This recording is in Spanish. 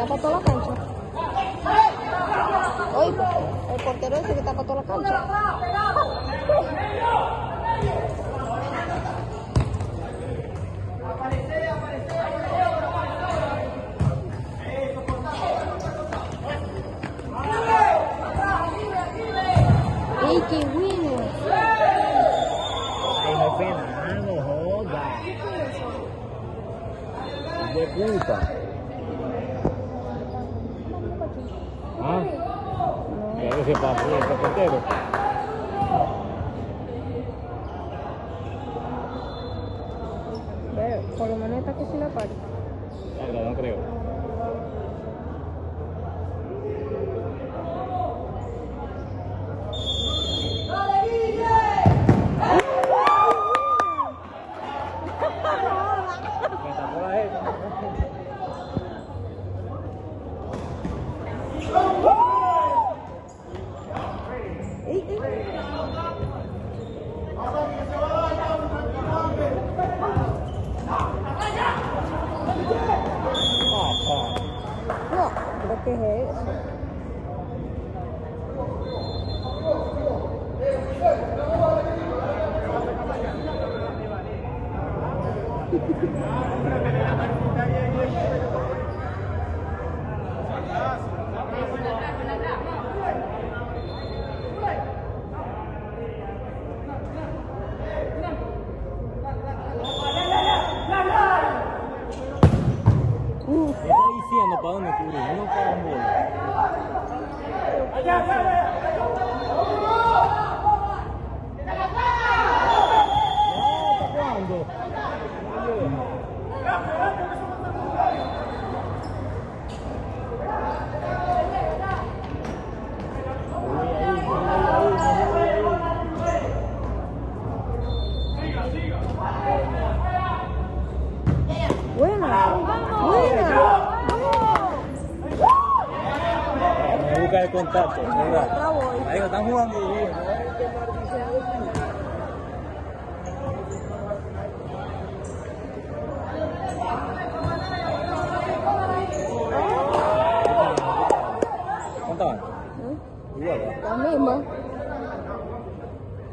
tapa toda la cancha. Hoy, el portero ese que tapa toda la cancha. ¡Ey, qué bueno! ¡Ay, no pena, no joda! ¡De puta! ¿Ah? ¿Qué hace para abrir el portero? Pero, por lo menos está que sí la para. No creo. Contacto, ¿verdad? Ahí están jugando.